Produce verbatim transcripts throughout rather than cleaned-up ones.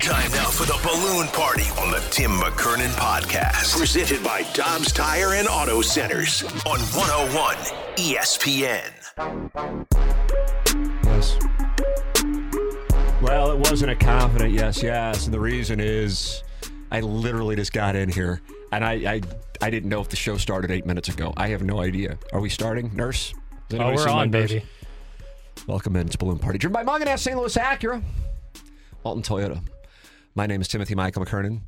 Time now for the Balloon Party on the Tim McKernan Podcast. Presented by Dobbs Tire and Auto Centers on one oh one E S P N. Yes. Well, it wasn't a confident yes, yes. And the reason is I literally just got in here. And I, I, I didn't know if the show started eight minutes ago. I have no idea. Are we starting, Nurse? Oh, we're on, baby. Nurse? Welcome in. It's Balloon Party. Driven by Morgan Ashe Saint Louis Acura. Alton Toyota. My name is Timothy Michael McKernan.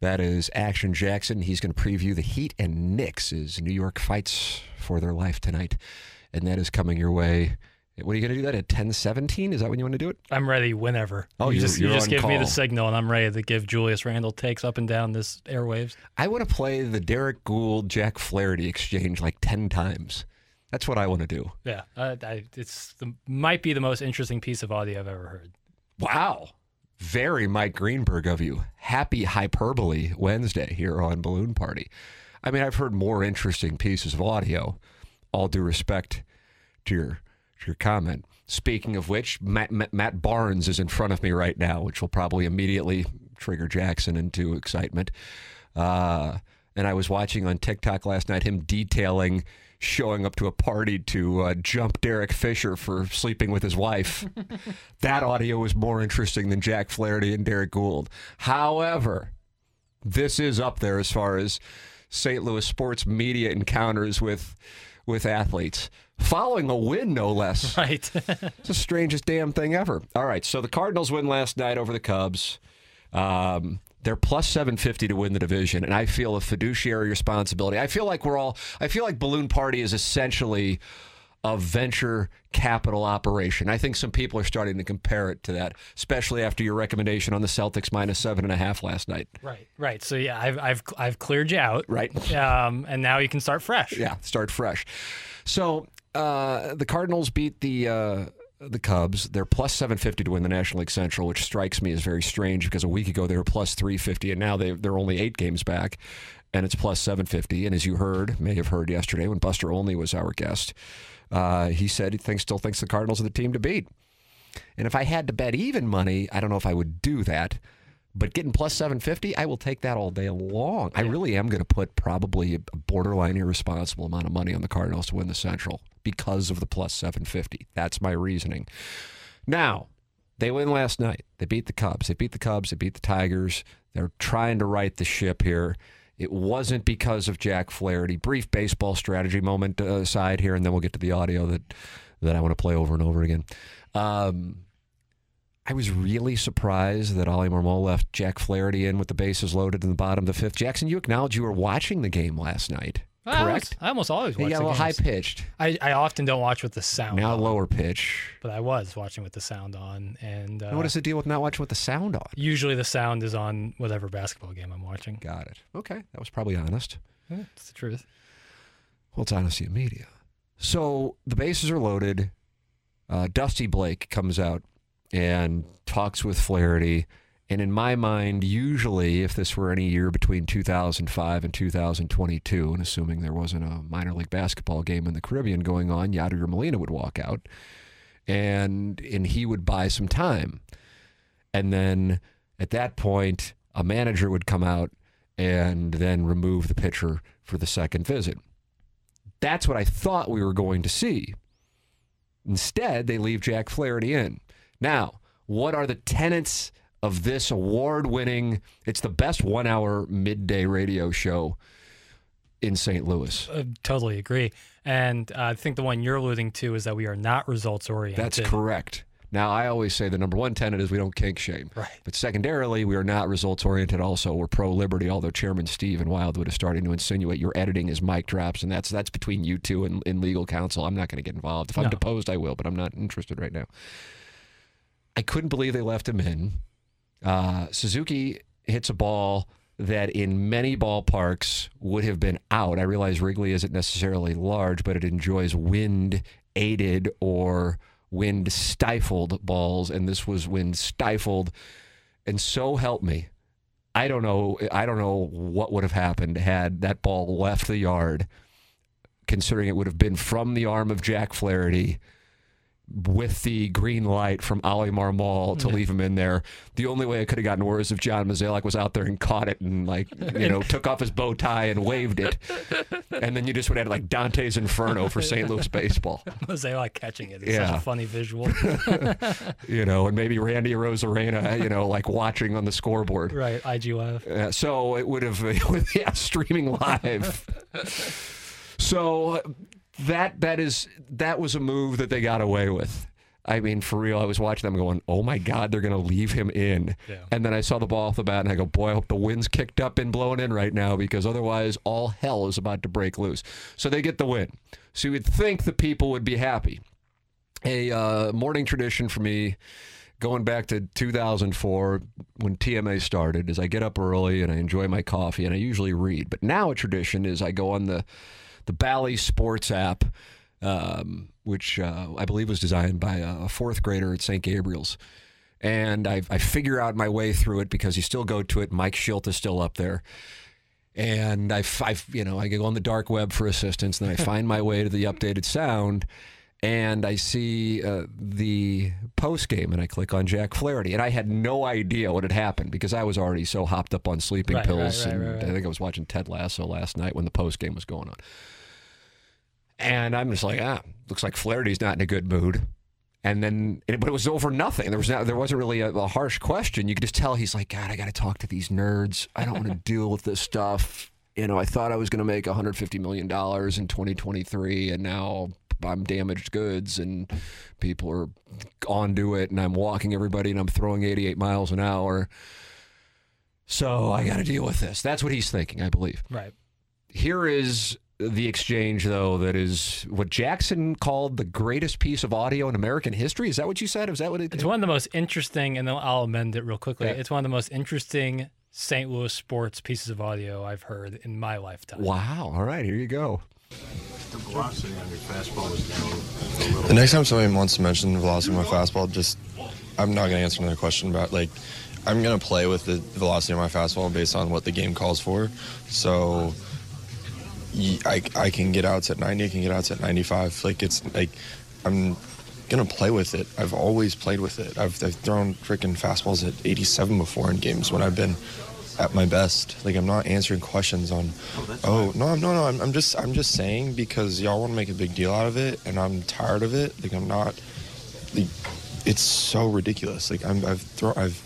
That is Action Jackson. He's going to preview the Heat and Knicks' New York fights for their life tonight. And that is coming your way. What are you going to do that at ten seventeen? Is that when you want to do it? I'm ready whenever. Oh, you, you just, you just give call. me the signal, and I'm ready to give Julius Randle takes up and down this airwaves. I want to play the Derek Gould, Jack Flaherty exchange like ten times. That's what I want to do. Yeah. Uh, I, it's the, might be the most interesting piece of audio I've ever heard. Wow. Very Mike Greenberg of you. Happy Hyperbole Wednesday here on Balloon Party. I mean, I've heard more interesting pieces of audio. All due respect to your to your comment. Speaking of which, Matt, Matt Barnes is in front of me right now, which will probably immediately trigger Jackson into excitement. Uh, and I was watching on TikTok last night him detailing showing up to a party to uh, jump Derek Fisher for sleeping with his wife. That audio was more interesting than Jack Flaherty and Derek Gould. However, this is up there as far as Saint Louis sports media encounters with with athletes. Following a win, no less. Right. It's the strangest damn thing ever. All right, so the Cardinals win last night over the Cubs. Um They're plus seven fifty to win the division, and I feel a fiduciary responsibility. I feel like we're all, I feel like Balloon Party is essentially a venture capital operation. I think some people are starting to compare it to that, especially after your recommendation on the Celtics minus seven and a half last night. Right, right. So yeah, I've I've I've cleared you out. Right. Um, and now you can start fresh. Yeah, start fresh. So uh, the Cardinals beat the. Uh, The Cubs, they're plus seven fifty to win the National League Central, which strikes me as very strange because a week ago they were plus three fifty, and now they, they're only eight games back, and it's plus seven fifty. And as you heard, may have heard yesterday when Buster Olney was our guest, uh, he said he thinks, still thinks the Cardinals are the team to beat. And if I had to bet even money, I don't know if I would do that, but getting plus seven fifty, I will take that all day long. I really am going to put probably a borderline irresponsible amount of money on the Cardinals to win the Central because of the plus seven fifty. That's my reasoning. Now, they win last night. They beat the Cubs. They beat the Cubs. They beat the Tigers. They're trying to right the ship here. It wasn't because of Jack Flaherty. Brief baseball strategy moment aside here, and then we'll get to the audio that, that I want to play over and over again. Um, I was really surprised that Oli Marmol left Jack Flaherty in with the bases loaded in the bottom of the fifth. Jackson, you acknowledge you were watching the game last night. Correct. I almost, I almost always watch. Yeah, well, high pitched. I, I often don't watch with the sound. Now on. Lower pitch. But I was watching with the sound on, and uh, what is the deal with not watching with the sound on? Usually, the sound is on whatever basketball game I'm watching. Got it. Okay, that was probably honest. Yeah, it's the truth. Well, it's honesty in media. So the bases are loaded. Uh, Dusty Blake comes out and talks with Flaherty. And in my mind, usually, if this were any year between two thousand five and two thousand twenty-two, and assuming there wasn't a minor league basketball game in the Caribbean going on, Yadier Molina would walk out, and and he would buy some time. And then at that point, a manager would come out and then remove the pitcher for the second visit. That's what I thought we were going to see. Instead, they leave Jack Flaherty in. Now, what are the tenets of this award-winning, it's the best one-hour midday radio show in Saint Louis? I totally agree. And uh, I think the one you're alluding to is that we are not results-oriented. That's correct. Now, I always say the number one tenet is we don't kink shame. Right. But secondarily, we are not results-oriented also. We're pro-liberty, although Chairman Steve and Wildwood is starting to insinuate your editing is mic drops, and that's that's between you two and, and legal counsel. I'm not going to get involved. If I'm no. deposed, I will, but I'm not interested right now. I couldn't believe they left him in. Uh, Suzuki hits a ball that in many ballparks would have been out. I realize Wrigley isn't necessarily large, but it enjoys wind-aided or wind-stifled balls, and this was wind-stifled. And so help me, I don't know. I don't know what would have happened had that ball left the yard, considering it would have been from the arm of Jack Flaherty, with the green light from Oli Marmol to yeah. leave him in there. The only way it could have gotten worse if John Mozeliak was out there and caught it and, like, you know, took off his bow tie and waved it. And then you just would have had, like, Dante's Inferno for Saint Louis baseball. Mozeliak catching it is yeah. such a funny visual. You know, and maybe Randy Rosarena, you know, like, watching on the scoreboard. Right, I G Live. Uh, so it would have, yeah, streaming live. So... That that is that was a move that they got away with. I mean, for real, I was watching them going, oh, my God, they're going to leave him in. Yeah. And then I saw the ball off the bat, and I go, boy, I hope the wind's kicked up and blowing in right now, because otherwise all hell is about to break loose. So they get the win. So you would think the people would be happy. A uh, morning tradition for me, going back to two thousand four when T M A started, is I get up early, and I enjoy my coffee, and I usually read. But now a tradition is I go on the... the Bally Sports app, um, which uh, I believe was designed by a fourth grader at Saint Gabriel's. And I, I figure out my way through it because you still go to it. Mike Schilt is still up there. And I, I, you know, I go on the dark web for assistance, and then I find my way to the updated sound, and I see uh, the post game, and I click on Jack Flaherty. And I had no idea what had happened because I was already so hopped up on sleeping right, pills. Right, right, and right, right. I think I was watching Ted Lasso last night when the post game was going on. And I'm just like, ah, looks like Flaherty's not in a good mood. And then, but it was over nothing. There was not, there wasn't really a, a harsh question. You could just tell he's like, God, I got to talk to these nerds. I don't want to deal with this stuff. You know, I thought I was going to make one hundred fifty million dollars in twenty twenty-three, and now I'm damaged goods, and people are onto it, and I'm walking everybody, and I'm throwing eighty-eight miles an hour. So I got to deal with this. That's what he's thinking, I believe. Right. Here is the exchange, though, that is what Jackson called the greatest piece of audio in American history. Is that what you said? Is that what it, it's one of the most interesting, and I'll amend it real quickly. Yeah. It's one of the most interesting Saint Louis sports pieces of audio I've heard in my lifetime. Wow. All right. Here you go. The velocity on your fastball is down a little. The next time somebody wants to mention the velocity of my fastball, just, I'm not going to answer another question about, like, I'm going to play with the velocity of my fastball based on what the game calls for. So... I, I can get outs at ninety, I can get outs at ninety-five. Like, it's like, I'm going to play with it. I've always played with it. I've, I've thrown freaking fastballs at eighty-seven before in games when I've been at my best. Like, I'm not answering questions on, oh, no, I'm, no, no, I'm, I'm just, I'm just saying because y'all want to make a big deal out of it, and I'm tired of it. Like, I'm not, like, it's so ridiculous. Like, I'm, I've thrown, I've,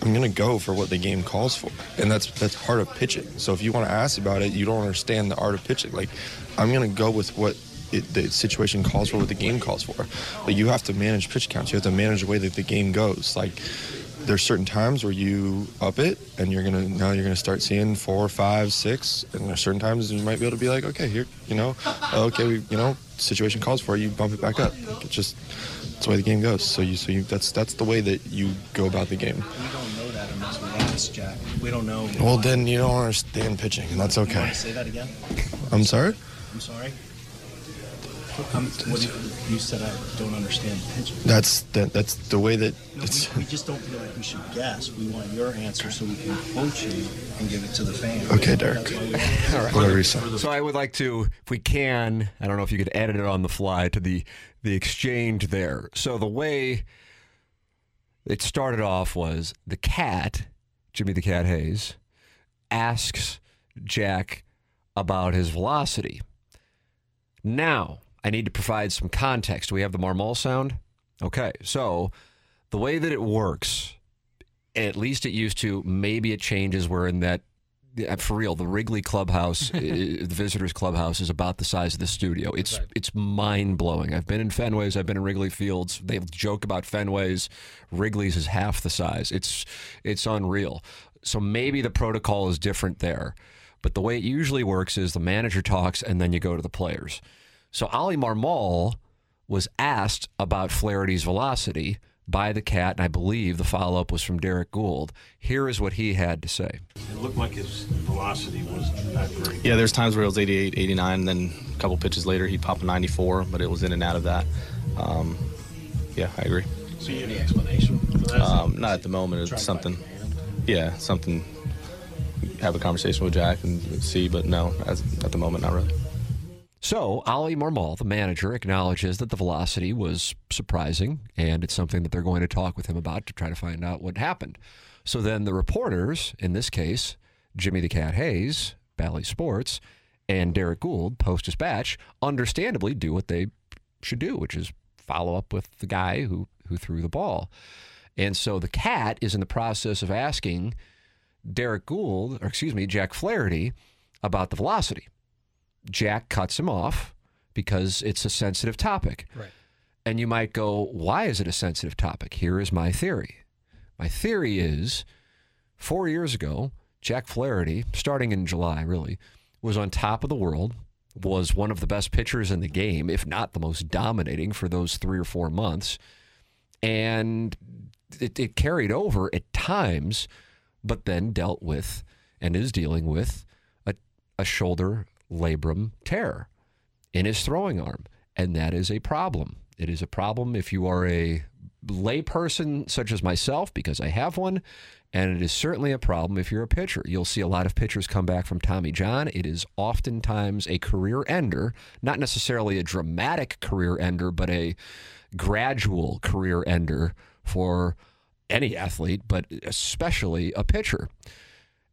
I'm going to go for what the game calls for, and that's that's part of pitching. So if you want to ask about it, you don't understand the art of pitching. Like, I'm going to go with what it, the situation calls for, what the game calls for. Like, you have to manage pitch counts. You have to manage the way that the game goes. Like, there's certain times where you up it, and you're going to, now you're going to start seeing four, five, six, and there's certain times you might be able to be like, okay, here, you know, okay, we, you know, situation calls for it, you bump it back up. Like, it just, that's the way the game goes. So you, so you, that's that's the way that you go about the game. Jack, we don't know. Well, why. Then you don't understand pitching, and that's okay. You want to say that again? I'm sorry? I'm sorry? I'm, what you, you said I don't understand pitching. That's the, that's the way that... No, it's, we, we just don't feel like we should guess. We want your answer so we can quote you and give it to the fans. Okay, Derek. All right. Whatever you said. So I would like to, if we can, I don't know if you could edit it on the fly, to the the exchange there. So the way it started off was the cat... Jimmy the Cat Hayes asks Jack about his velocity. Now, I need to provide some context. Do we have the Marmol sound? Okay, so the way that it works, at least it used to, maybe it changes, where in that for real, the Wrigley clubhouse, the visitors' clubhouse, is about the size of the studio. It's right. It's mind blowing. I've been in Fenways. I've been in Wrigley Fields. They joke about Fenways. Wrigley's is half the size. It's it's unreal. So maybe the protocol is different there, but the way it usually works is the manager talks and then you go to the players. So Oli Marmol was asked about Flaherty's velocity by the Cat, and I believe the follow-up was from Derek Gould. Here is what he had to say. It looked like his velocity was not great. Yeah, there's times where it was eighty-eight, eighty-nine, and then a couple pitches later he'd pop a ninety-four, but it was in and out of that. Um, yeah, I agree. So you have any explanation for that? Um, not at the moment. It's something. Yeah, something. Have a conversation with Jack and see, but no, as, at the moment, not really. So, Oli Marmol, the manager, acknowledges that the velocity was surprising, and it's something that they're going to talk with him about to try to find out what happened. So then the reporters, in this case, Jimmy the Cat Hayes, Bally Sports, and Derek Gould, Post-Dispatch, understandably do what they should do, which is follow up with the guy who, who threw the ball. And so the Cat is in the process of asking Derek Gould, or excuse me, Jack Flaherty, about the velocity. Jack cuts him off because it's a sensitive topic. Right. And you might go, why is it a sensitive topic? Here is my theory. My theory is four years ago, Jack Flaherty, starting in July really, was on top of the world, was one of the best pitchers in the game, if not the most dominating for those three or four months. And it, it carried over at times, but then dealt with and is dealing with a, a shoulder labrum tear in his throwing arm, and that is a problem. It is a problem if you are a lay person such as myself, because I have one, and it is certainly a problem if you're a pitcher. You'll see a lot of pitchers come back from Tommy John. It is oftentimes a career ender, not necessarily a dramatic career ender, but a gradual career ender for any athlete, but especially a pitcher.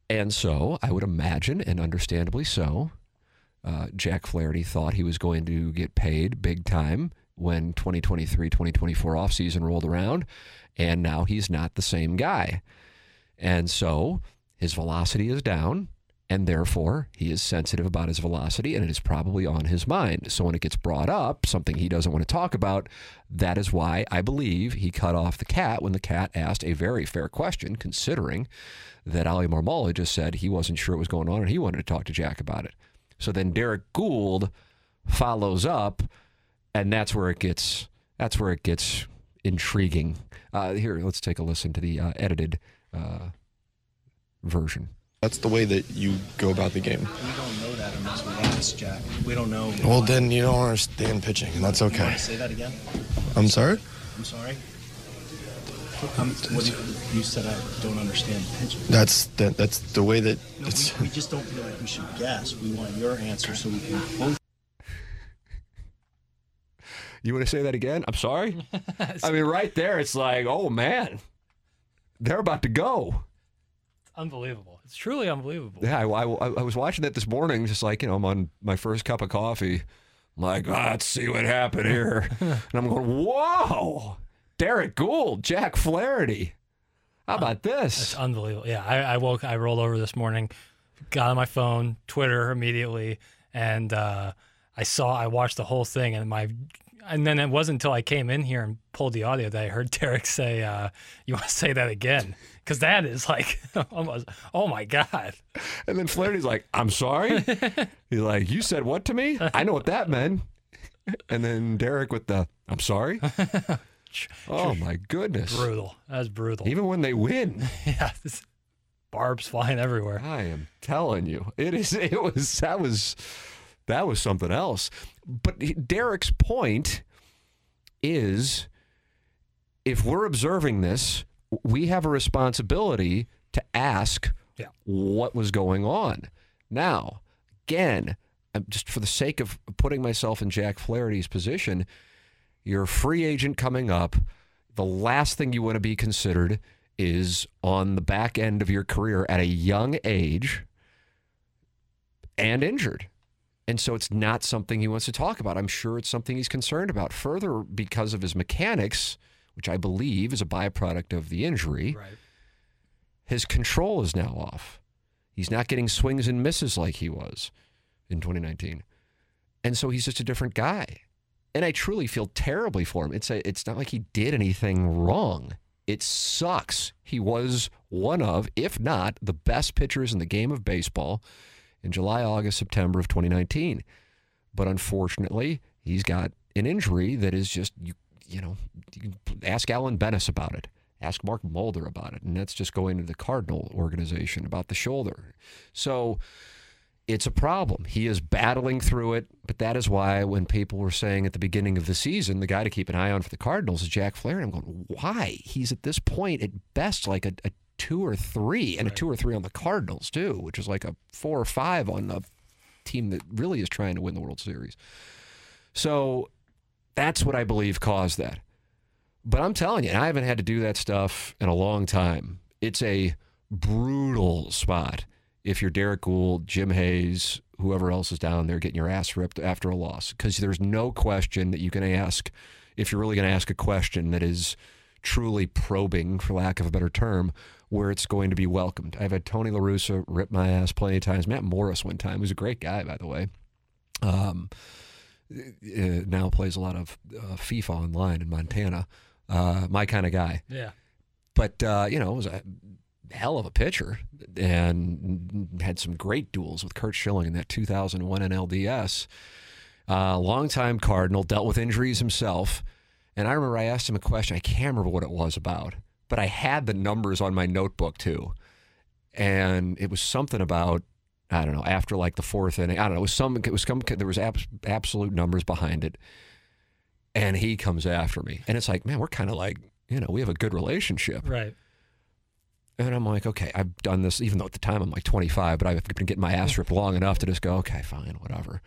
And so I would imagine, and understandably so, Uh, Jack Flaherty thought he was going to get paid big time when twenty twenty-three twenty twenty-four offseason rolled around, and now he's not the same guy. And so his velocity is down, and therefore he is sensitive about his velocity, and it is probably on his mind. So when it gets brought up, something he doesn't want to talk about, that is why I believe he cut off the Cat when the Cat asked a very fair question, considering that Oli Marmol just said he wasn't sure what was going on and he wanted to talk to Jack about it. So then Derek Gould follows up, and that's where it gets that's where it gets intriguing. Uh, here, let's take a listen to the uh, edited uh, version. That's the way that you go about the game. We don't know that unless we ask Jack. We don't know. Well, why. Then you don't understand pitching, and that's okay. You want to say that again? I'm sorry? I'm sorry. Um, what you, you said I don't understand pitching. That's the, that's the way that no, it's... We, we just don't feel like we should guess. We want your answer so we can both. You want to say that again? I'm sorry? I mean, right there, it's like, oh, man. They're about to go. It's unbelievable. It's truly unbelievable. Yeah, I, I, I was watching that this morning, just like, you know, I'm on my first cup of coffee. I'm like, oh, let's see what happened here. And I'm going, whoa! Derek Gould, Jack Flaherty. How about this? It's unbelievable. Yeah, I, I woke, I rolled over this morning, got on my phone, Twitter immediately, and uh, I saw, I watched the whole thing, and my, and then it wasn't until I came in here and pulled the audio that I heard Derek say, uh, "You want to say that again?" Because that is like, almost, oh my god. And then Flaherty's like, "I'm sorry." He's like, "You said what to me? I know what that meant." And then Derek with the, "I'm sorry." Oh my goodness! Brutal. That's brutal. Even when they win, yeah, barbs flying everywhere. I am telling you, it is. It was that was that was something else. But Derek's point is, if we're observing this, we have a responsibility to ask yeah. what was going on. Now, again, I'm just for the sake of putting myself in Jack Flaherty's position. You're a free agent coming up. The last thing you want to be considered is on the back end of your career at a young age and injured. And so it's not something he wants to talk about. I'm sure it's something he's concerned about. Further, because of his mechanics, which I believe is a byproduct of the injury, right. His control is now off. He's not getting swings and misses like he was in twenty nineteen. And so he's just a different guy. And I truly feel terribly for him. It's a, it's not like he did anything wrong. It sucks. He was one of, if not, the best pitchers in the game of baseball in July, August, September of twenty nineteen. But unfortunately, he's got an injury that is just, you, you know, you can ask Alan Bennis about it. Ask Mark Mulder about it. And that's just going to the Cardinal organization about the shoulder. So it's a problem. He is battling through it. But that is why when people were saying at the beginning of the season, the guy to keep an eye on for the Cardinals is Jack Flaherty. I'm going, why? He's at this point at best like a, a two or three, and right. a two or three on the Cardinals too, which is like a four or five on the team that really is trying to win the World Series. So that's what I believe caused that. But I'm telling you, I haven't had to do that stuff in a long time. It's a brutal spot if you're Derek Gould, Jim Hayes, whoever else is down there getting your ass ripped after a loss. Because there's no question that you can ask, if you're really going to ask a question that is truly probing, for lack of a better term, where it's going to be welcomed. I've had Tony La Russa rip my ass plenty of times. Matt Morris one time, who's a great guy, by the way. Um, now plays a lot of uh, FIFA online in Montana. Uh, my kind of guy. Yeah. But, uh, you know, it was a hell of a pitcher and had some great duels with Curt Schilling in that two thousand one N L D S. Uh, longtime Cardinal, dealt with injuries himself. And I remember I asked him a question. I can't remember what it was about, but I had the numbers on my notebook too. And it was something about, I don't know, after like the fourth inning, I don't know, it was some, it was some, there was ab- absolute numbers behind it. And he comes after me. And it's like, man, we're kind of like, you know, we have a good relationship. Right. And I'm like, okay, I've done this, even though at the time I'm like twenty-five, but I've been getting my ass ripped long enough to just go, okay, fine, whatever.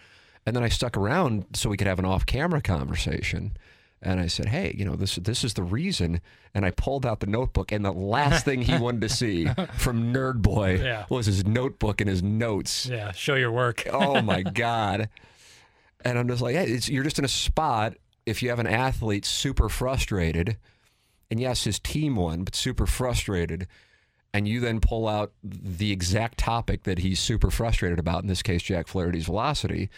And then I stuck around so we could have an off-camera conversation. And I said, hey, you know, this this is the reason. And I pulled out the notebook, and the last thing he wanted to see from Nerd Boy yeah. was his notebook and his notes. Yeah, show your work. Oh, my God. And I'm just like, hey, it's, you're just in a spot. If you have an athlete super frustrated, and yes, his team won, but super frustrated, and you then pull out the exact topic that he's super frustrated about, in this case, Jack Flaherty's velocity,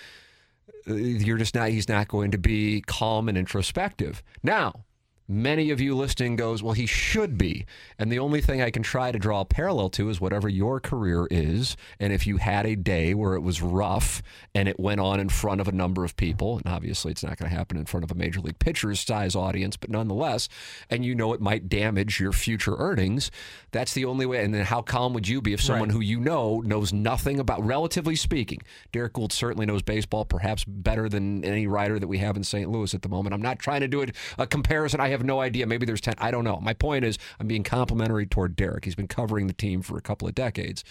you're just not, he's not going to be calm and introspective. Now, many of you listening goes, well, he should be. And the only thing I can try to draw a parallel to is whatever your career is. And if you had a day where it was rough and it went on in front of a number of people, and obviously it's not going to happen in front of a major league pitcher's size audience, but nonetheless, and you know it might damage your future earnings, that's the only way. And then how calm would you be if someone right. who you know knows nothing about, relatively speaking, Derek Gould certainly knows baseball perhaps better than any writer that we have in Saint Louis at the moment. I'm not trying to do a, a comparison. I have no idea. Maybe there's ten. I don't know. My point is I'm being complimentary toward Derek. He's been covering the team for a couple of decades.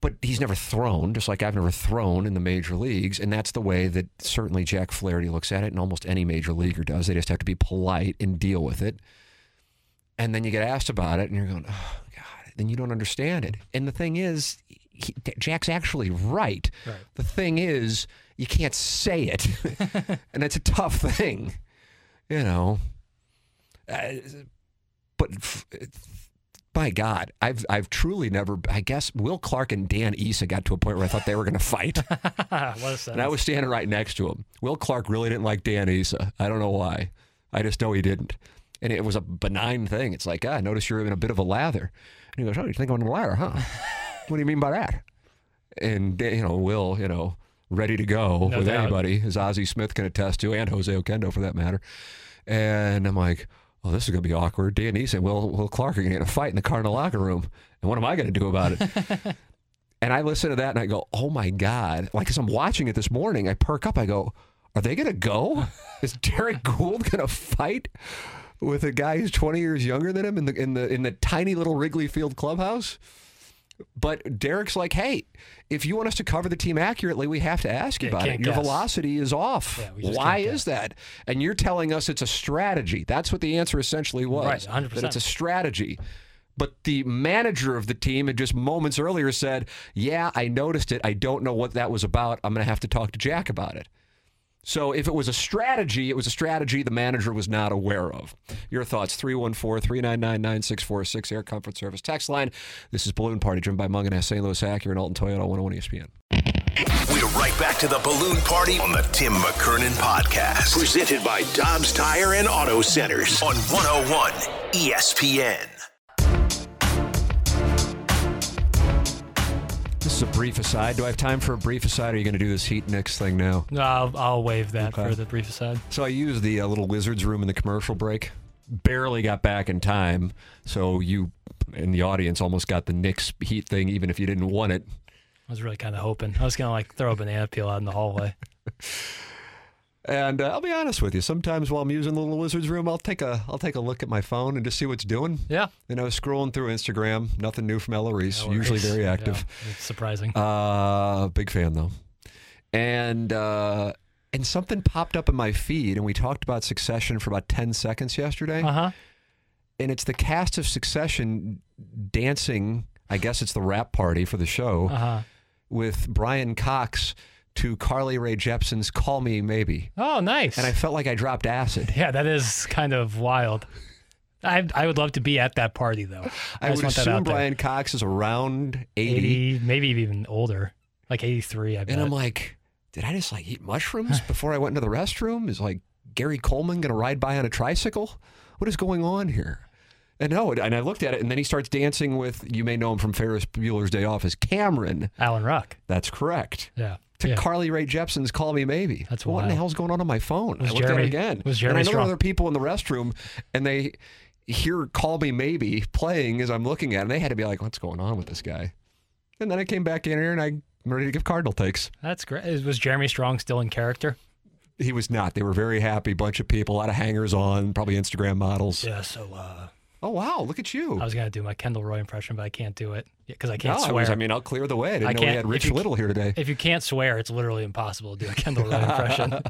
But he's never thrown, just like I've never thrown in the major leagues. And that's the way that certainly Jack Flaherty looks at it, and almost any major leaguer does. They just have to be polite and deal with it. And then you get asked about it, and you're going, oh, God. Then you don't understand it. And the thing is, he, Jack's actually right. right. The thing is, you can't say it. And it's a tough thing. You know, uh, but f- by God, I've I've truly never. I guess Will Clark and Dan Issa got to a point where I thought they were going to fight, and I was standing right next to him. Will Clark really didn't like Dan Issa. I don't know why. I just know he didn't, and it was a benign thing. It's like, ah, I notice you're in a bit of a lather, and he goes, "Oh, you think I'm a liar, huh? What do you mean by that?" And you know, Will, you know. ready to go no with doubt. anybody, as Ozzie Smith can attest to, and Jose Oquendo for that matter. And I'm like, oh, this is going to be awkward. Dan Issa and Will, Will Clark are going to get in a fight in the Cardinal locker room. And what am I going to do about it? And I listen to that and I go, oh my God. Like, as I'm watching it this morning, I perk up. I go, are they going to go? Is Derek Gould going to fight with a guy who's twenty years younger than him in the in the in the tiny little Wrigley Field clubhouse? But Derek's like, hey, if you want us to cover the team accurately, we have to ask you yeah, about it. Your guess. velocity is off. Yeah, Why is guess. that? And you're telling us it's a strategy. That's what the answer essentially was. Right, one hundred percent. That it's a strategy. But the manager of the team had just moments earlier said, yeah, I noticed it. I don't know what that was about. I'm going to have to talk to Jack about it. So if it was a strategy, it was a strategy the manager was not aware of. Your thoughts, three one four, three nine nine, nine six four six, Air Comfort Service text line. This is Balloon Party, driven by Morgan Ashe Saint Louis Acura and Alton Toyota, one oh one E S P N. We're right back to the Balloon Party on the Tim McKernan Podcast. Presented by Dobbs Tire and Auto Centers on one oh one E S P N. This is a brief aside. Do I have time for a brief aside, or are you going to do this Heat Knicks thing now? No, I'll, I'll waive that okay. for the brief aside. So I used the uh, little Wizards room in the commercial break. Barely got back in time. So you in the audience almost got the Knicks Heat thing, even if you didn't want it. I was really kind of hoping. I was going to like throw a banana peel out in the hallway. And uh, I'll be honest with you. Sometimes while I'm using the little Wizards room, I'll take a I'll take a look at my phone and just see what's doing. Yeah. And I was scrolling through Instagram. Nothing new from Ella Reese. Yeah, usually very active. Yeah, it's surprising. Uh, big fan though. And uh, and something popped up in my feed, and we talked about Succession for about ten seconds yesterday. Uh huh. And it's the cast of Succession dancing. I guess it's the rap party for the show uh-huh. with Brian Cox to Carly Rae Jepsen's Call Me Maybe. Oh, nice. And I felt like I dropped acid. Yeah, that is kind of wild. I I would love to be at that party, though. I, I would assume Brian there. Cox is around eighty Maybe even older, like eighty-three, I bet. And I'm like, did I just like eat mushrooms before I went into the restroom? Is like Gary Coleman going to ride by on a tricycle? What is going on here? And no, and I looked at it, and then he starts dancing with, you may know him from Ferris Bueller's Day Off, as Cameron. Alan Rock. That's correct. Yeah. To yeah. Carly Rae Jepsen's Call Me Maybe. That's wild. What in the hell's going on on my phone? Was I looked Jeremy, at it again. Was Jeremy and I know other people in the restroom, and they hear Call Me Maybe playing as I'm looking at it, and they had to be like, what's going on with this guy? And then I came back in here, and I'm ready to give Cardinal takes. That's great. Was Jeremy Strong still in character? He was not. They were very happy. Bunch of people, a lot of hangers on, probably Instagram models. Yeah, so... uh Oh, wow. Look at you. I was going to do my Kendall Roy impression, but I can't do it because I can't no, swear. I, was, I mean, I'll clear the way. I didn't I know we had Rich you, Little here today. If you can't swear, it's literally impossible to do a Kendall Roy impression.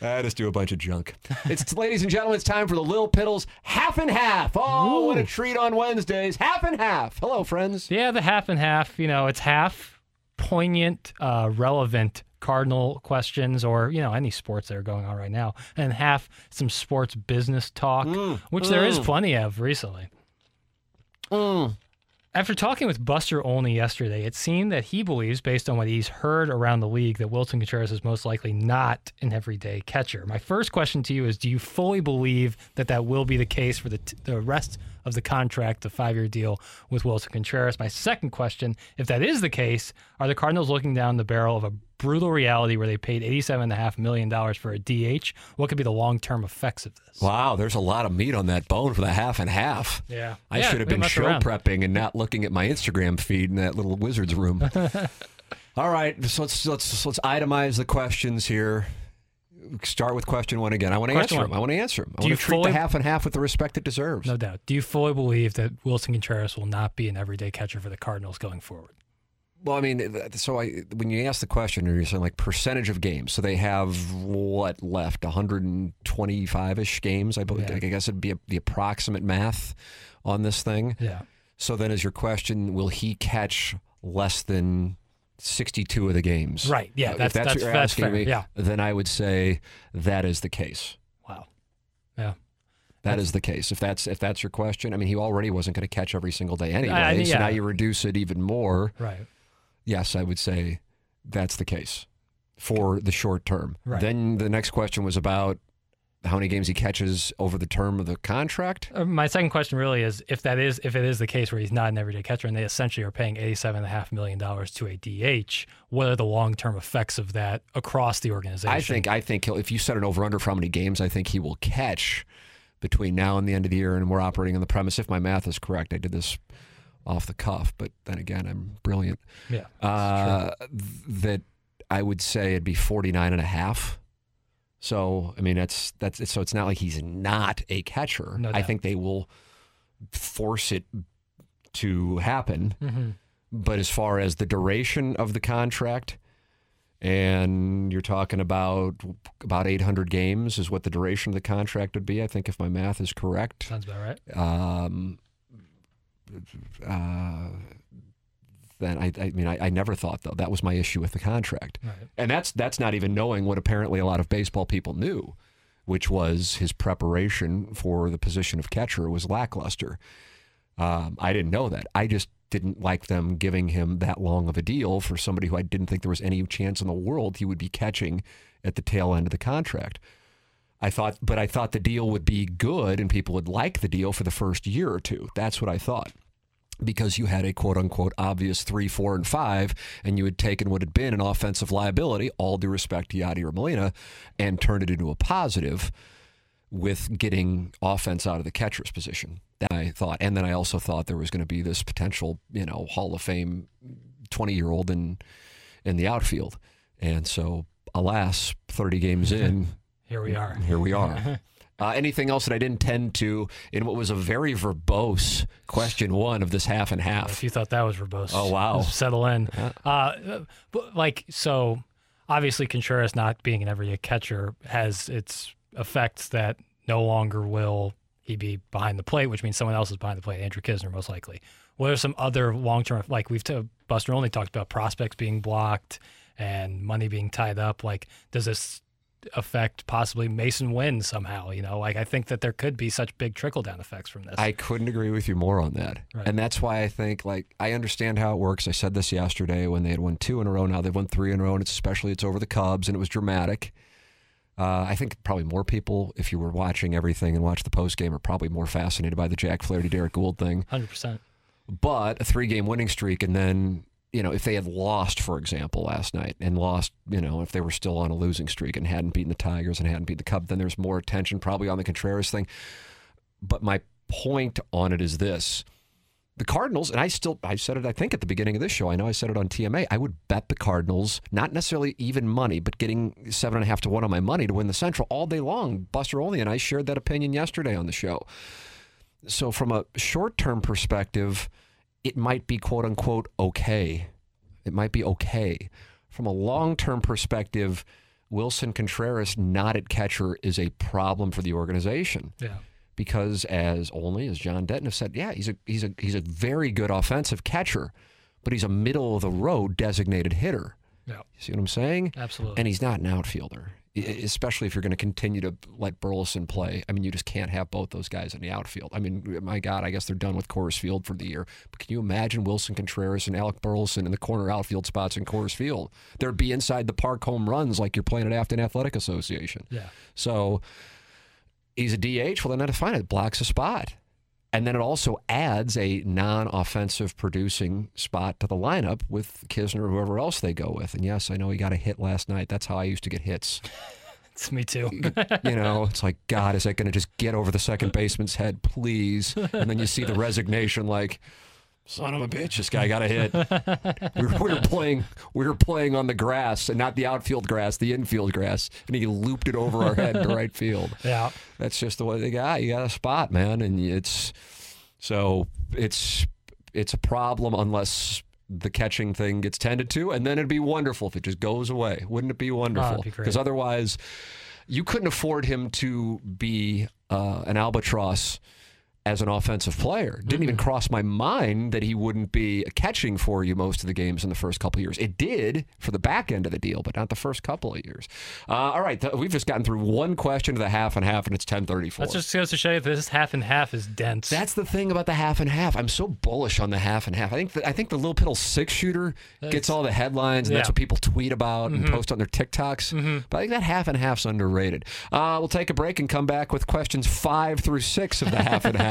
I just do a bunch of junk. It's ladies and gentlemen, it's time for the Lil Piddles Half and Half. Oh, ooh, what a treat on Wednesdays. Half and Half. Hello, friends. Yeah, the Half and Half. You know, it's half poignant, uh, relevant Cardinal questions or, you know, any sports that are going on right now, and half some sports business talk, mm, which mm. there is plenty of recently. Mm. After talking with Buster Olney yesterday, it seemed that he believes, based on what he's heard around the league, that Wilson Contreras is most likely not an everyday catcher. My first question to you is, do you fully believe that that will be the case for the, t- the rest of the contract, the five-year deal with Wilson Contreras? My second question, if that is the case, are the Cardinals looking down the barrel of a brutal reality where they paid eighty-seven point five million dollars for a D H? What could be the long-term effects of this? Wow, there's a lot of meat on that bone for the half and half. Yeah, I yeah, should have been show around. prepping and not looking at my Instagram feed in that little Wizards room. All right, so let's let's let's itemize the questions here. Start with question one again. I want to question answer them. I want to answer them. I want to treat fully, the half and half with the respect it deserves. No doubt. Do you fully believe that Wilson Contreras will not be an everyday catcher for the Cardinals going forward? Well, I mean, so I, when you ask the question, you're saying like percentage of games. So they have what left? one twenty-five-ish games, I believe. Yeah. I guess it'd be a, the approximate math on this thing. Yeah. So then is your question, will he catch less than sixty-two of the games? Right, yeah. Uh, that's, if that's, that's what you're that's asking fair. me, yeah. Then I would say that is the case. Wow. Yeah. That is the case. If that's if that's your question, I mean, he already wasn't going to catch every single day anyway, I, yeah. so now you reduce it even more. Right. Yes, I would say that's the case for the short term. Right. Then the next question was about how many games he catches over the term of the contract. Uh, my second question really is, if that is if it is the case where he's not an everyday catcher and they essentially are paying eighty-seven point five million dollars to a D H, what are the long-term effects of that across the organization? I think, I think he'll, if you set an over-under for how many games I think he will catch between now and the end of the year, and we're operating on the premise, if my math is correct, I did this off the cuff, but then again, I'm brilliant. Yeah, uh, that I would say it'd be forty-nine and a half. So, I mean, that's that's so it's not like he's not a catcher. No doubt. I think they will force it to happen. Mm-hmm. But as far as the duration of the contract, and you're talking about about eight hundred games is what the duration of the contract would be, I think, if my math is correct. Sounds about right. Um, uh, then I, I mean, I, I never thought, though. That was my issue with the contract. Right. And that's that's not even knowing what apparently a lot of baseball people knew, which was his preparation for the position of catcher was lackluster. Um, I didn't know that. I just didn't like them giving him that long of a deal for somebody who I didn't think there was any chance in the world he would be catching at the tail end of the contract. I thought, but I thought the deal would be good and people would like the deal for the first year or two. That's what I thought. Because you had a quote-unquote obvious three, four, and five, and you had taken what had been an offensive liability, all due respect to Yadier Molina, and turned it into a positive with getting offense out of the catcher's position. That I thought. And then I also thought there was going to be this potential, you know, Hall of Fame twenty-year-old in, in the outfield. And so, alas, thirty games in. Here we are. Here we are. Uh, anything else that I didn't tend to in what was a very verbose question one of this half and half? If you thought that was verbose. Oh, wow. Settle in. Yeah. Uh, but like, so obviously Contreras not being an everyday catcher has its effects that no longer will he be behind the plate, which means someone else is behind the plate, Andrew Kisner most likely. What are some other long-term, like we've t- Buster only talked about prospects being blocked and money being tied up. Like, does this affect possibly Mason Wynn somehow, you know? Like, I think that there could be such big trickle-down effects from this. I couldn't agree with you more on that. Right. And that's why I think, like, I understand how it works. I said this yesterday when they had won two in a row. Now they've won three in a row, and it's especially it's over the Cubs, and it was dramatic. Uh, I think probably more people, if you were watching everything and watched the postgame, are probably more fascinated by the Jack Flaherty, Derek Gould thing. one hundred percent. But a three-game winning streak, and then, you know, if they had lost, for example, last night and lost, you know, if they were still on a losing streak and hadn't beaten the Tigers and hadn't beaten the Cubs, then there's more attention probably on the Contreras thing. But my point on it is this. The Cardinals, and I still, I said it, I think, at the beginning of this show. I know I said it on T M A. I would bet the Cardinals, not necessarily even money, but getting seven and a half to one on my money to win the Central all day long. Buster Olney and I shared that opinion yesterday on the show. So from a short-term perspective, it might be, quote unquote, okay. It might be okay. From a long-term perspective, Wilson Contreras not at catcher is a problem for the organization. Yeah. Because as only as John Denton have said, yeah, he's a he's a he's a very good offensive catcher, but he's a middle of the road designated hitter. Yeah. You see what I'm saying? Absolutely. And he's not an outfielder, especially if you're going to continue to let Burleson play. I mean, you just can't have both those guys in the outfield. I mean, my God, I guess they're done with Coors Field for the year. But can you imagine Wilson Contreras and Alec Burleson in the corner outfield spots in Coors Field? There'd be inside the park home runs like you're playing at Afton Athletic Association. Yeah. So he's a D H. Well, then that's fine. It blocks a spot. And then it also adds a non-offensive producing spot to the lineup with Kisner or whoever else they go with. And yes, I know he got a hit last night. That's how I used to get hits. It's me too. You know, it's like, God, is that going to just get over the second baseman's head, please? And then you see the resignation, like, son of a bitch, this guy got a hit. We were, we were playing, we were playing on the grass, and not the outfield grass, the infield grass, and he looped it over our head to right field. Yeah, that's just the way they got. You got a spot, man, and it's so it's it's a problem unless the catching thing gets tended to, and then it'd be wonderful if it just goes away. Wouldn't it be wonderful? Because oh, otherwise, you couldn't afford him to be uh, an albatross as an offensive player. Didn't even cross my mind that he wouldn't be catching for you most of the games in the first couple of years. It did for the back end of the deal, but not the first couple of years. Uh, all right, th- we've just gotten through one question to the half and half, and it's ten thirty-four. That just goes to show you that this half and half is dense. That's the thing about the half and half. I'm so bullish on the half and half. I think the, I think the Lil Piddle six-shooter that's, gets all the headlines, and yeah, that's what people tweet about mm-hmm. and post on their TikToks. Mm-hmm. But I think that half and half's underrated. Uh, we'll take a break and come back with questions five through six of the half and half.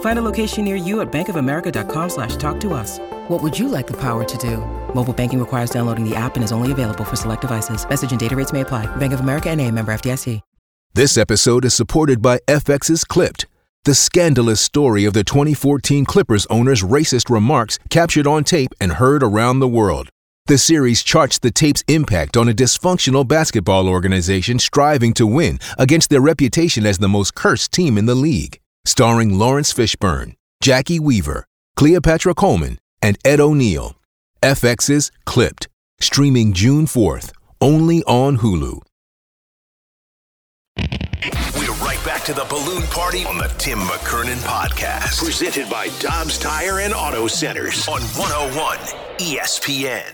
Find a location near you at bankofamerica.com slash talk to us. What would you like the power to do? Mobile banking requires downloading the app and is only available for select devices. Message and data rates may apply. Bank of America N A, member F D I C. This episode is supported by F X's Clipped, the scandalous story of the twenty fourteen Clippers owner's racist remarks captured on tape and heard around the world. The series charts the tape's impact on a dysfunctional basketball organization striving to win against their reputation as the most cursed team in the league. Starring Lawrence Fishburne, Jackie Weaver, Cleopatra Coleman, and Ed O'Neill. F X's Clipped, streaming June fourth, only on Hulu. We're right back to the balloon party on the Tim McKernan Podcast, presented by Dobbs Tire and Auto Centers on one oh one E S P N.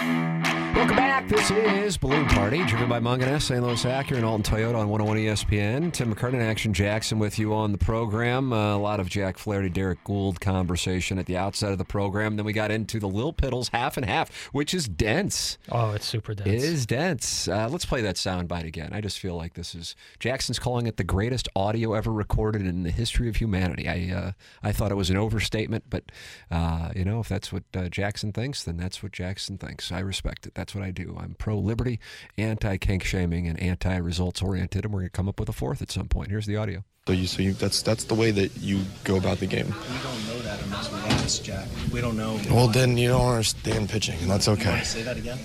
Welcome back. This is Balloon Party, driven by Morgan Ashe Saint Louis Acura and Alton Toyota on one oh one E S P N. Tim McKernan, Action Jackson with you on the program. Uh, a lot of Jack Flaherty, Derek Gould conversation at the outset of the program. Then we got into the Lil Piddles half and half, which is dense. Oh, it's super dense. It is dense. Uh, let's play that soundbite again. I just feel like this is... Jackson's calling it the greatest audio ever recorded in the history of humanity. I uh, I thought it was an overstatement, but, uh, you know, if that's what uh, Jackson thinks, then that's what Jackson thinks. I respect it. That's That's what I do. I'm pro-liberty, anti-kink shaming, and anti-results oriented, and we're going to come up with a fourth at some point. Here's the audio. So you, so you, that's that's the way that you go about the game. We don't know that unless we ask, Jack. We don't know. Well, why. Then you don't understand pitching, and that's okay. You want to say that again?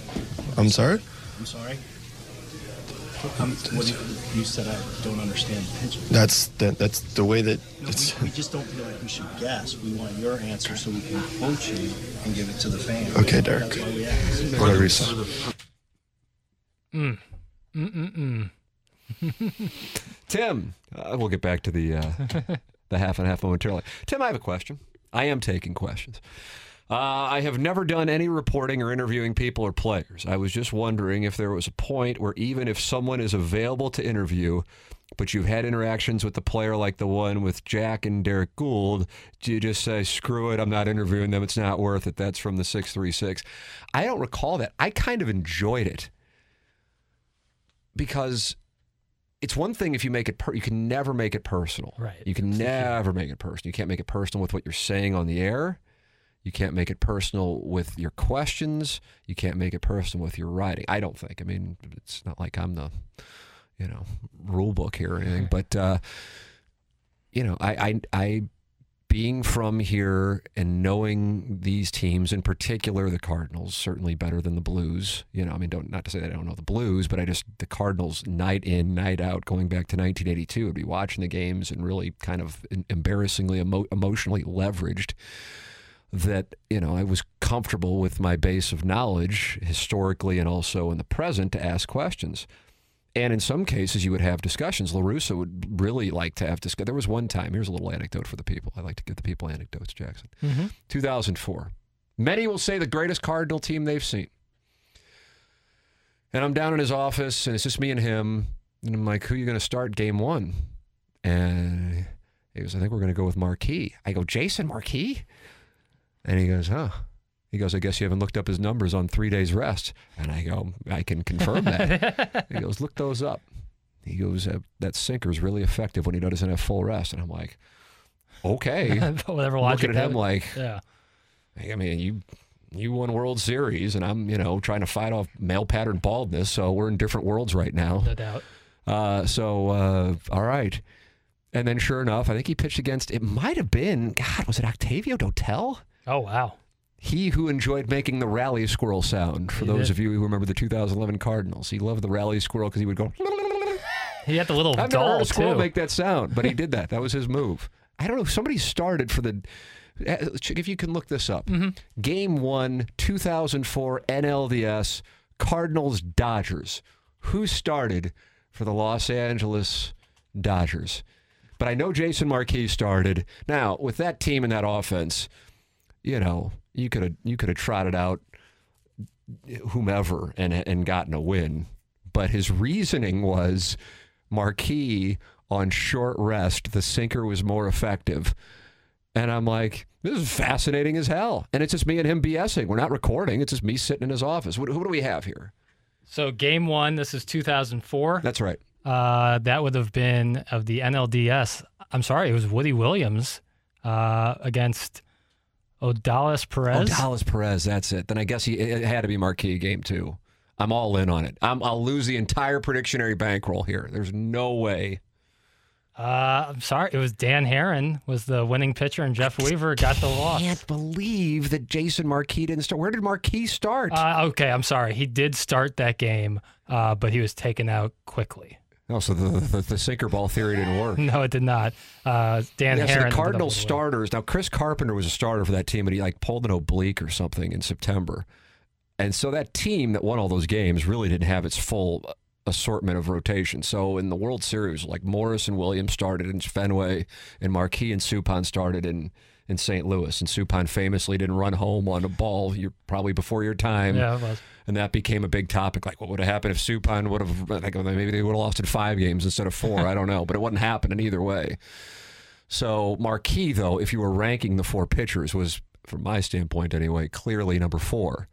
I'm sorry? I'm sorry? Um, what you, you said I don't understand pitching. That's the, that's the way that... No, it's... We, we just don't feel like we should guess. We want your answer so we can quote you and give it to the fans. Okay, Derek. That's why we asked. Whatever you said. Mm. Mm-mm-mm. Tim, uh, we'll get back to the, uh, the half and half momentarily. Tim, I have a question. I am taking questions. Uh, I have never done any reporting or interviewing people or players. I was just wondering if there was a point where even if someone is available to interview, but you've had interactions with the player like the one with Jack and Derek Gould, do you just say, screw it, I'm not interviewing them, it's not worth it? That's from the six three six. I don't recall that. I kind of enjoyed it because it's one thing if you make it, per- you can never make it personal. Right. You can never make it personal. You can't make it personal with what you're saying on the air. You can't make it personal with your questions. You can't make it personal with your writing, I don't think. I mean, it's not like I'm the, you know, rule book here or anything. But, uh, you know, I, I, I, being from here and knowing these teams, in particular the Cardinals, certainly better than the Blues. You know, I mean, don't not to say that I don't know the Blues, but I just, the Cardinals night in, night out, going back to nineteen eighty-two, I'd be watching the games and really kind of embarrassingly emo- emotionally leveraged. That, you know, I was comfortable with my base of knowledge historically and also in the present to ask questions. And in some cases, you would have discussions. La Russa would really like to have discussions. There was one time, here's a little anecdote for the people. I like to give the people anecdotes, Jackson. Mm-hmm. two thousand four. Many will say the greatest Cardinal team they've seen. And I'm down in his office, and it's just me and him. And I'm like, who are you going to start game one? And he goes, I think we're going to go with Marquis. I go, Jason Marquis? And he goes, huh? He goes, I guess you haven't looked up his numbers on three days rest. And I go, I can confirm that. He goes, look those up. He goes, that sinker's really effective when he doesn't have full rest. And I'm like, okay. Whatever logic. Looking at him like, yeah. I mean, you you won World Series, and I'm, you know, trying to fight off male pattern baldness, so we're in different worlds right now. No doubt. Uh, so, uh, all right. And then sure enough, I think he pitched against, it might have been, God, was it Octavio Dotel? Oh, wow. He who enjoyed making the rally squirrel sound, for he those did. Of you who remember the two thousand eleven Cardinals. He loved the rally squirrel because he would go... He had the little I've doll, too. Squirrel make that sound, but he did that. That was his move. I don't know. Somebody started for the... If you can look this up. Mm-hmm. Game one, two thousand four, N L D S, Cardinals-Dodgers. Who started for the Los Angeles Dodgers? But I know Jason Marquis started. Now, with that team and that offense... You know, you could have you could have trotted out whomever and and gotten a win, but his reasoning was Marquis on short rest, the sinker was more effective, and I'm like, this is fascinating as hell, and it's just me and him BSing. We're not recording; it's just me sitting in his office. What, who do we have here? So game one, this is two thousand four. That's right. Uh, that would have been of the N L D S. I'm sorry, it was Woody Williams uh, against. Odalis Perez? Odalis Perez, that's it. Then I guess he, it had to be Marquis game two. I'm all in on it. I'm, I'll lose the entire predictionary bankroll here. There's no way Uh, I'm sorry. It was Dan Heron was the winning pitcher, and Jeff Weaver got the loss. I can't believe that Jason Marquis didn't start. Where did Marquis start? Uh, okay, I'm sorry. He did start that game, uh, but he was taken out quickly. Oh, so the, the, the sinker ball theory didn't work. No, it did not. Uh, Dan yeah, Heron. So the Cardinals starters. Now, Chris Carpenter was a starter for that team, and he like pulled an oblique or something in September. And so that team that won all those games really didn't have its full assortment of rotation. So in the World Series, like Morris and Williams started in Fenway, and Marquis and Suppan started in, in Saint Louis. And Suppan famously didn't run home on a ball you're probably before your time. Yeah, it was. And that became a big topic. Like, what would have happened if Suppan would have, like, maybe they would have lost in five games instead of four. I don't know. But it wasn't happening either way. So Marquis, though, if you were ranking the four pitchers, was, from my standpoint anyway, clearly number four.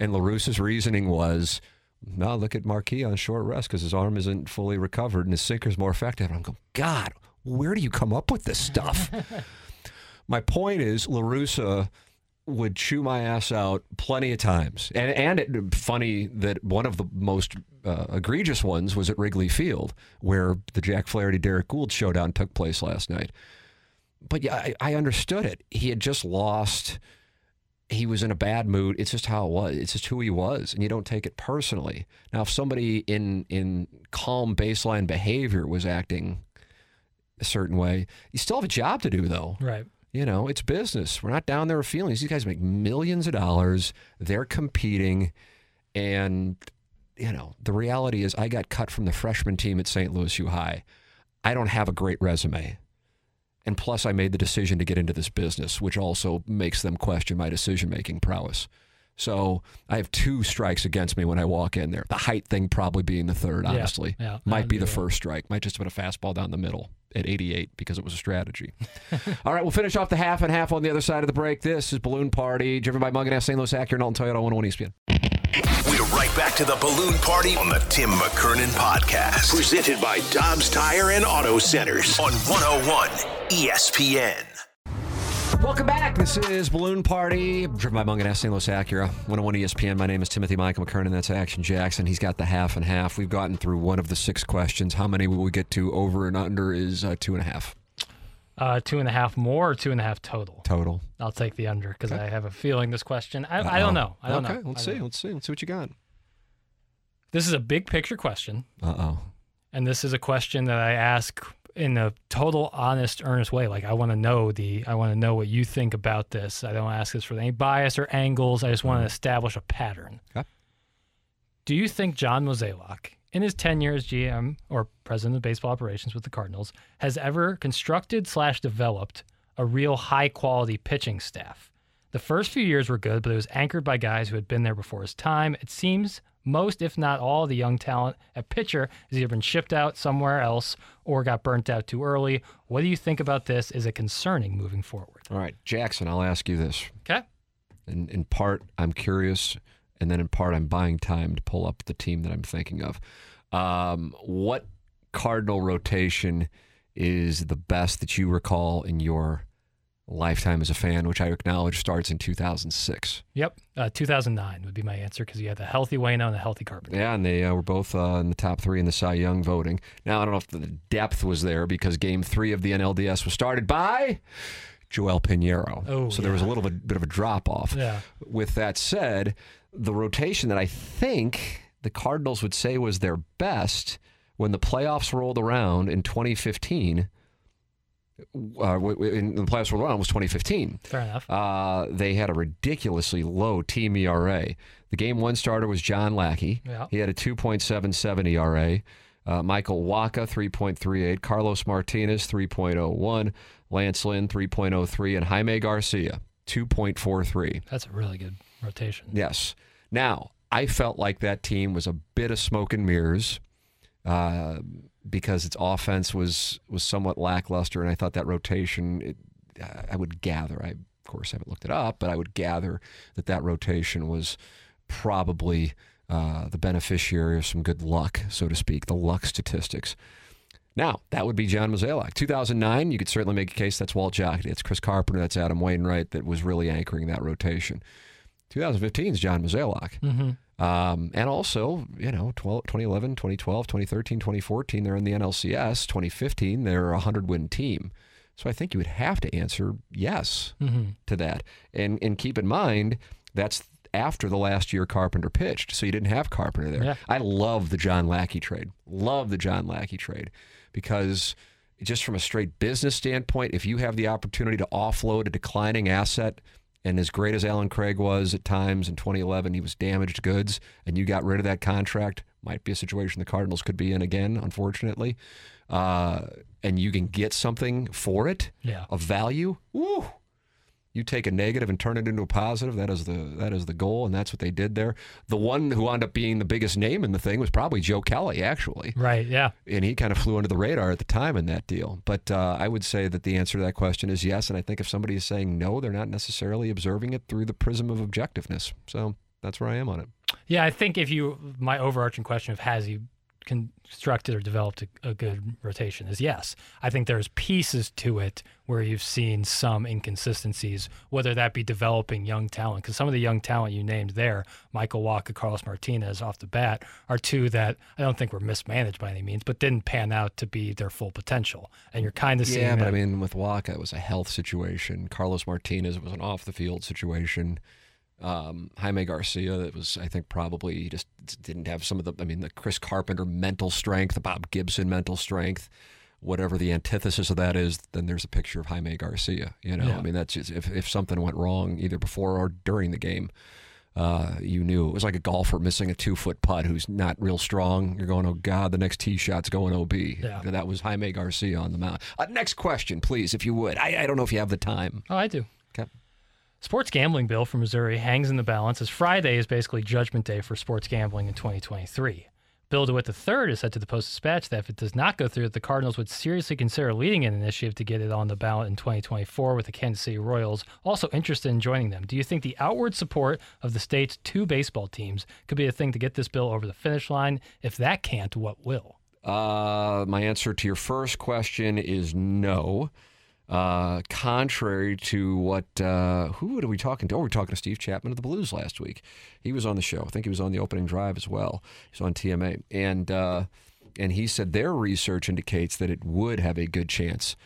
And LaRusse's reasoning was, no, look at Marquis on short rest because his arm isn't fully recovered and his sinker's more effective. And I'm going, God, where do you come up with this stuff? My point is, LaRusse would chew my ass out plenty of times. And and it, funny that one of the most uh, egregious ones was at Wrigley Field, where the Jack Flaherty, Derek Gould showdown took place last night. But yeah, I, I understood it. He had just lost. He was in a bad mood. It's just how it was. It's just who he was, and you don't take it personally. Now, if somebody in in calm baseline behavior was acting a certain way, you still have a job to do, though. Right. You know, it's business. We're not down there with feelings. These guys make millions of dollars. They're competing, and, you know, the reality is I got cut from the freshman team at Saint Louis U High. I don't have a great resume. And plus, I made the decision to get into this business, which also makes them question my decision-making prowess. So I have two strikes against me when I walk in there. The height thing probably being the third, honestly. Yeah, yeah, might be the first strike. Might just have been a fastball down the middle at eighty-eight because it was a strategy. All right, we'll finish off the half and half on the other side of the break. This is Balloon Party, driven by Morgan Ashe Saint Louis Acura and Alton Toyota, one oh one E S P N. We're right back to the Balloon Party on the Tim McKernan Podcast, presented by Dobbs Tire and Auto Centers on one oh one E S P N. Welcome back. This is Balloon Party, driven by Morgan Ashe Saint Louis Acura, one oh one E S P N. My name is Timothy Michael McKernan. That's Action Jackson. He's got the half and half. We've gotten through one of the six questions. How many will we get to? Over and under is uh, two and a half. Uh, two and a half more or two and a half total? Total. I'll take the under because okay. I have a feeling this question. I, I don't know. I don't okay, know. Okay, let's see. Know. Let's see. Let's see what you got. This is a big picture question. Uh-oh. And this is a question that I ask in a total, honest, earnest way. Like, I want to know the, I want to know what you think about this. I don't ask this for any bias or angles. I just want to establish a pattern. Okay. Do you think John Mozeliak, in his tenure as G M or president of baseball operations with the Cardinals, has ever constructed slash developed a real high quality pitching staff? The first few years were good, but it was anchored by guys who had been there before his time. It seems most, if not all, the young talent at pitcher has either been shipped out somewhere else or got burnt out too early. What do you think about this? Is it concerning moving forward? All right, Jackson, I'll ask you this. Okay. In, in part, I'm curious, and then in part, I'm buying time to pull up the team that I'm thinking of. Um, what Cardinal rotation is the best that you recall in your lifetime as a fan, which I acknowledge starts in two thousand six. Yep, uh, two thousand nine would be my answer because you had the healthy Waino and the healthy Carpenter. Yeah, and they uh, were both uh, in the top three in the Cy Young voting. Now, I don't know if the depth was there because game three of the N L D S was started by Joel Piñero. Oh, so yeah. There was a little bit, bit of a drop-off. Yeah. With that said, the rotation that I think the Cardinals would say was their best when the playoffs rolled around in twenty fifteen... Uh, in the playoffs were around was twenty fifteen. Fair enough. Uh, they had a ridiculously low team E R A. The game one starter was John Lackey. Yeah. He had a two point seven seven E R A. Uh, Michael Wacha, three point three eight. Carlos Martinez, three point oh one. Lance Lynn, three point oh three. And Jaime Garcia, two point four three. That's a really good rotation. Yes. Now, I felt like that team was a bit of smoke and mirrors. Uh, because its offense was, was somewhat lackluster, and I thought that rotation, it, I would gather, I, of course, haven't looked it up, but I would gather that that rotation was probably uh, the beneficiary of some good luck, so to speak, the luck statistics. Now, that would be John Mozeliak. two thousand nine, you could certainly make a case that's Walt Jocketty, it's Chris Carpenter, that's Adam Wainwright that was really anchoring that rotation. twenty fifteen is John Mozeliak. Mm-hmm. Um, and also, you know, twenty eleven, twenty twelve, twenty thirteen, twenty fourteen, they're in the N L C S. twenty fifteen, they're a hundred-win team. So I think you would have to answer yes mm-hmm. to that. And and keep in mind, that's after the last year Carpenter pitched, so you didn't have Carpenter there. Yeah. I love the John Lackey trade. Love the John Lackey trade because just from a straight business standpoint, if you have the opportunity to offload a declining asset, and as great as Alan Craig was at times in twenty eleven, he was damaged goods, and you got rid of that contract, might be a situation the Cardinals could be in again, unfortunately, uh, and you can get something for it yeah. of value, woo! You take a negative and turn it into a positive. That is the that is the goal, and that's what they did there. The one who wound up being the biggest name in the thing was probably Joe Kelly, actually. Right, yeah. And he kind of flew under the radar at the time in that deal. But uh, I would say that the answer to that question is yes, and I think if somebody is saying no, they're not necessarily observing it through the prism of objectiveness. So that's where I am on it. Yeah, I think if you, my overarching question of has he constructed or developed a, a good rotation is yes. I think there's pieces to it where you've seen some inconsistencies, whether that be developing young talent, because some of the young talent you named there, Michael Wacha, Carlos Martinez off the bat, are two that I don't think were mismanaged by any means, but didn't pan out to be their full potential. And you're kind of seeing Yeah, but that. I mean, with Wacha, it was a health situation. Carlos Martinez was an off-the-field situation. Um, Jaime Garcia, that was, I think, probably just didn't have some of the, I mean, the Chris Carpenter mental strength, the Bob Gibson mental strength, whatever the antithesis of that is, then there's a picture of Jaime Garcia. You know, yeah. I mean, that's just, if, if something went wrong either before or during the game, uh, you knew. It was like a golfer missing a two-foot putt who's not real strong. You're going, oh, God, the next tee shot's going O B. Yeah. That was Jaime Garcia on the mound. Uh, next question, please, if you would. I, I don't know if you have the time. Oh, I do. Okay. Sports gambling bill from Missouri hangs in the balance as Friday is basically judgment day for sports gambling in twenty twenty-three. Bill DeWitt the third has said to the Post-Dispatch that if it does not go through, the Cardinals would seriously consider leading an initiative to get it on the ballot in twenty twenty-four, with the Kansas City Royals also interested in joining them. Do you think the outward support of the state's two baseball teams could be a thing to get this bill over the finish line? If that can't, what will? Uh, my answer to your first question is no. Uh, contrary to what, uh, who are we talking to? Oh, we were talking to Steve Chapman of the Blues last week. He was on the show. I think he was on the opening drive as well. He's on T M A. And, uh, and he said their research indicates that it would have a good chance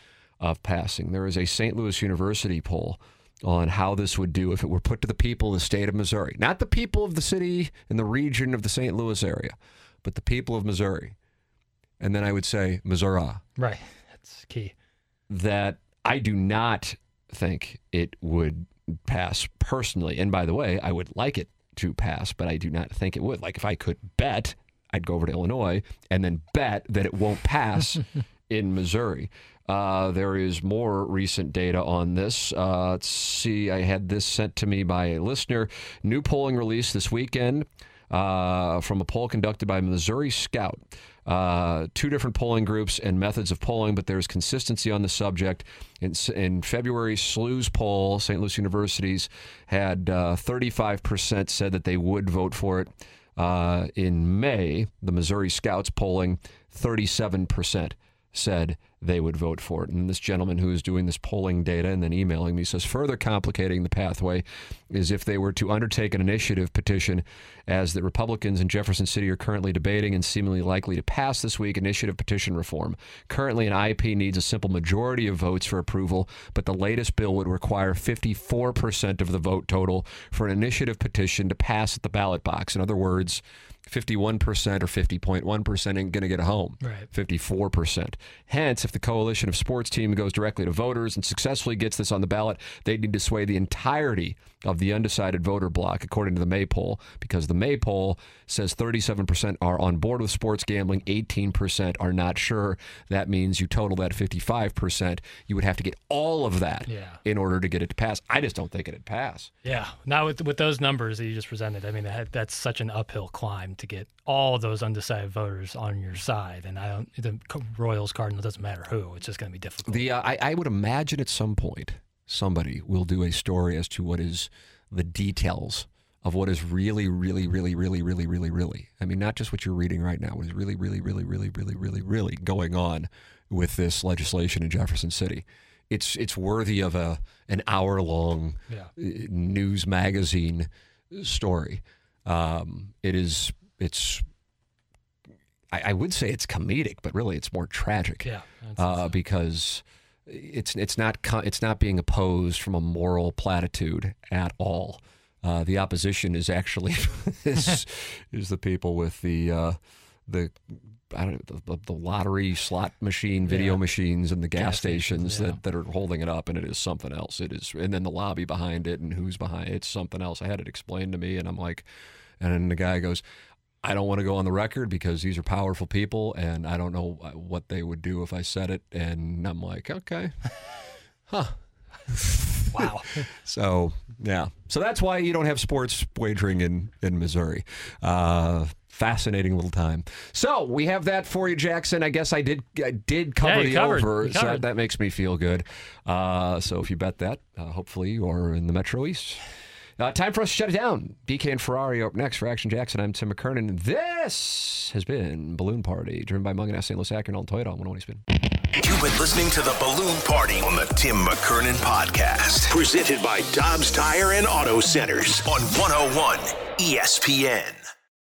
of passing. There is a Saint Louis University poll on how this would do if it were put to the people of the state of Missouri. Not the people of the city and the region of the Saint Louis area, but the people of Missouri. And then I would say Missouri. Right. That's key. That I do not think it would pass personally. And by the way, I would like it to pass, but I do not think it would. Like if I could bet, I'd go over to Illinois and then bet that it won't pass in Missouri. Uh, there is more recent data on this. Uh, let's see. I had this sent to me by a listener. New polling released this weekend uh, from a poll conducted by Missouri Scout. Uh, two different polling groups and methods of polling, but there's consistency on the subject. In, in February, S L U's poll, Saint Louis University's, had uh, thirty-five percent said that they would vote for it. Uh, in May, the Missouri Scouts polling, thirty-seven percent said they would vote for it. And this gentleman who is doing this polling data and then emailing me says, further complicating the pathway is if they were to undertake an initiative petition, as the Republicans in Jefferson City are currently debating and seemingly likely to pass this week, initiative petition reform. Currently, an I P needs a simple majority of votes for approval, but the latest bill would require fifty-four percent of the vote total for an initiative petition to pass at the ballot box. In other words, fifty-one percent or fifty point one percent ain't going to get a home, right. fifty-four percent. Hence, if the coalition of sports team goes directly to voters and successfully gets this on the ballot, they need to sway the entirety of the undecided voter block, according to the May poll, because the May poll says thirty-seven percent are on board with sports gambling, eighteen percent are not sure. That means you total that fifty-five percent. You would have to get all of that yeah. in order to get it to pass. I just don't think it'd pass. Yeah, now with, with those numbers that you just presented, I mean, that, that's such an uphill climb to get all those undecided voters on your side. And I don't, the Royals, Cardinals, doesn't matter who. It's just going to be difficult. The uh, I, I would imagine at some point somebody will do a story as to what is the details of what is really, really, really, really, really, really, really. I mean, not just what you're reading right now. What is really, really, really, really, really, really, really going on with this legislation in Jefferson City? It's it's worthy of a an hour long yeah. news magazine story. Um, it is, it's, I, I would say it's comedic, but really it's more tragic. Yeah, uh, because it's it's not it's not being opposed from a moral platitude at all. Uh, the opposition is actually is, is the people with the uh, the I don't know, the, the lottery slot machine, video yeah. machines, and the gas, gas stations, stations yeah. that, that are holding it up, and it is something else. It is, and then the lobby behind it, and who's behind it, it's something else. I had it explained to me, and I'm like, and then the guy goes, I don't want to go on the record because these are powerful people, and I don't know what they would do if I said it. And I'm like, okay, huh. Wow. So, yeah. So that's why you don't have sports wagering in, in Missouri. Uh, fascinating little time. So we have that for you, Jackson. I guess I did I did cover yeah, the covered. over, so that, that makes me feel good. Uh, so if you bet that, uh, hopefully you are in the Metro East. Uh, time for us to shut it down. B K and Ferrari up next for Action Jackson. I'm Tim McKernan. This has been Balloon Party, driven by Morgan Ashe Saint Louis Acura and Alton Toyota on one twenty Spin. You've been listening to the Balloon Party on the Tim McKernan Podcast, presented by Dobbs Tire and Auto Centers on one oh one E S P N.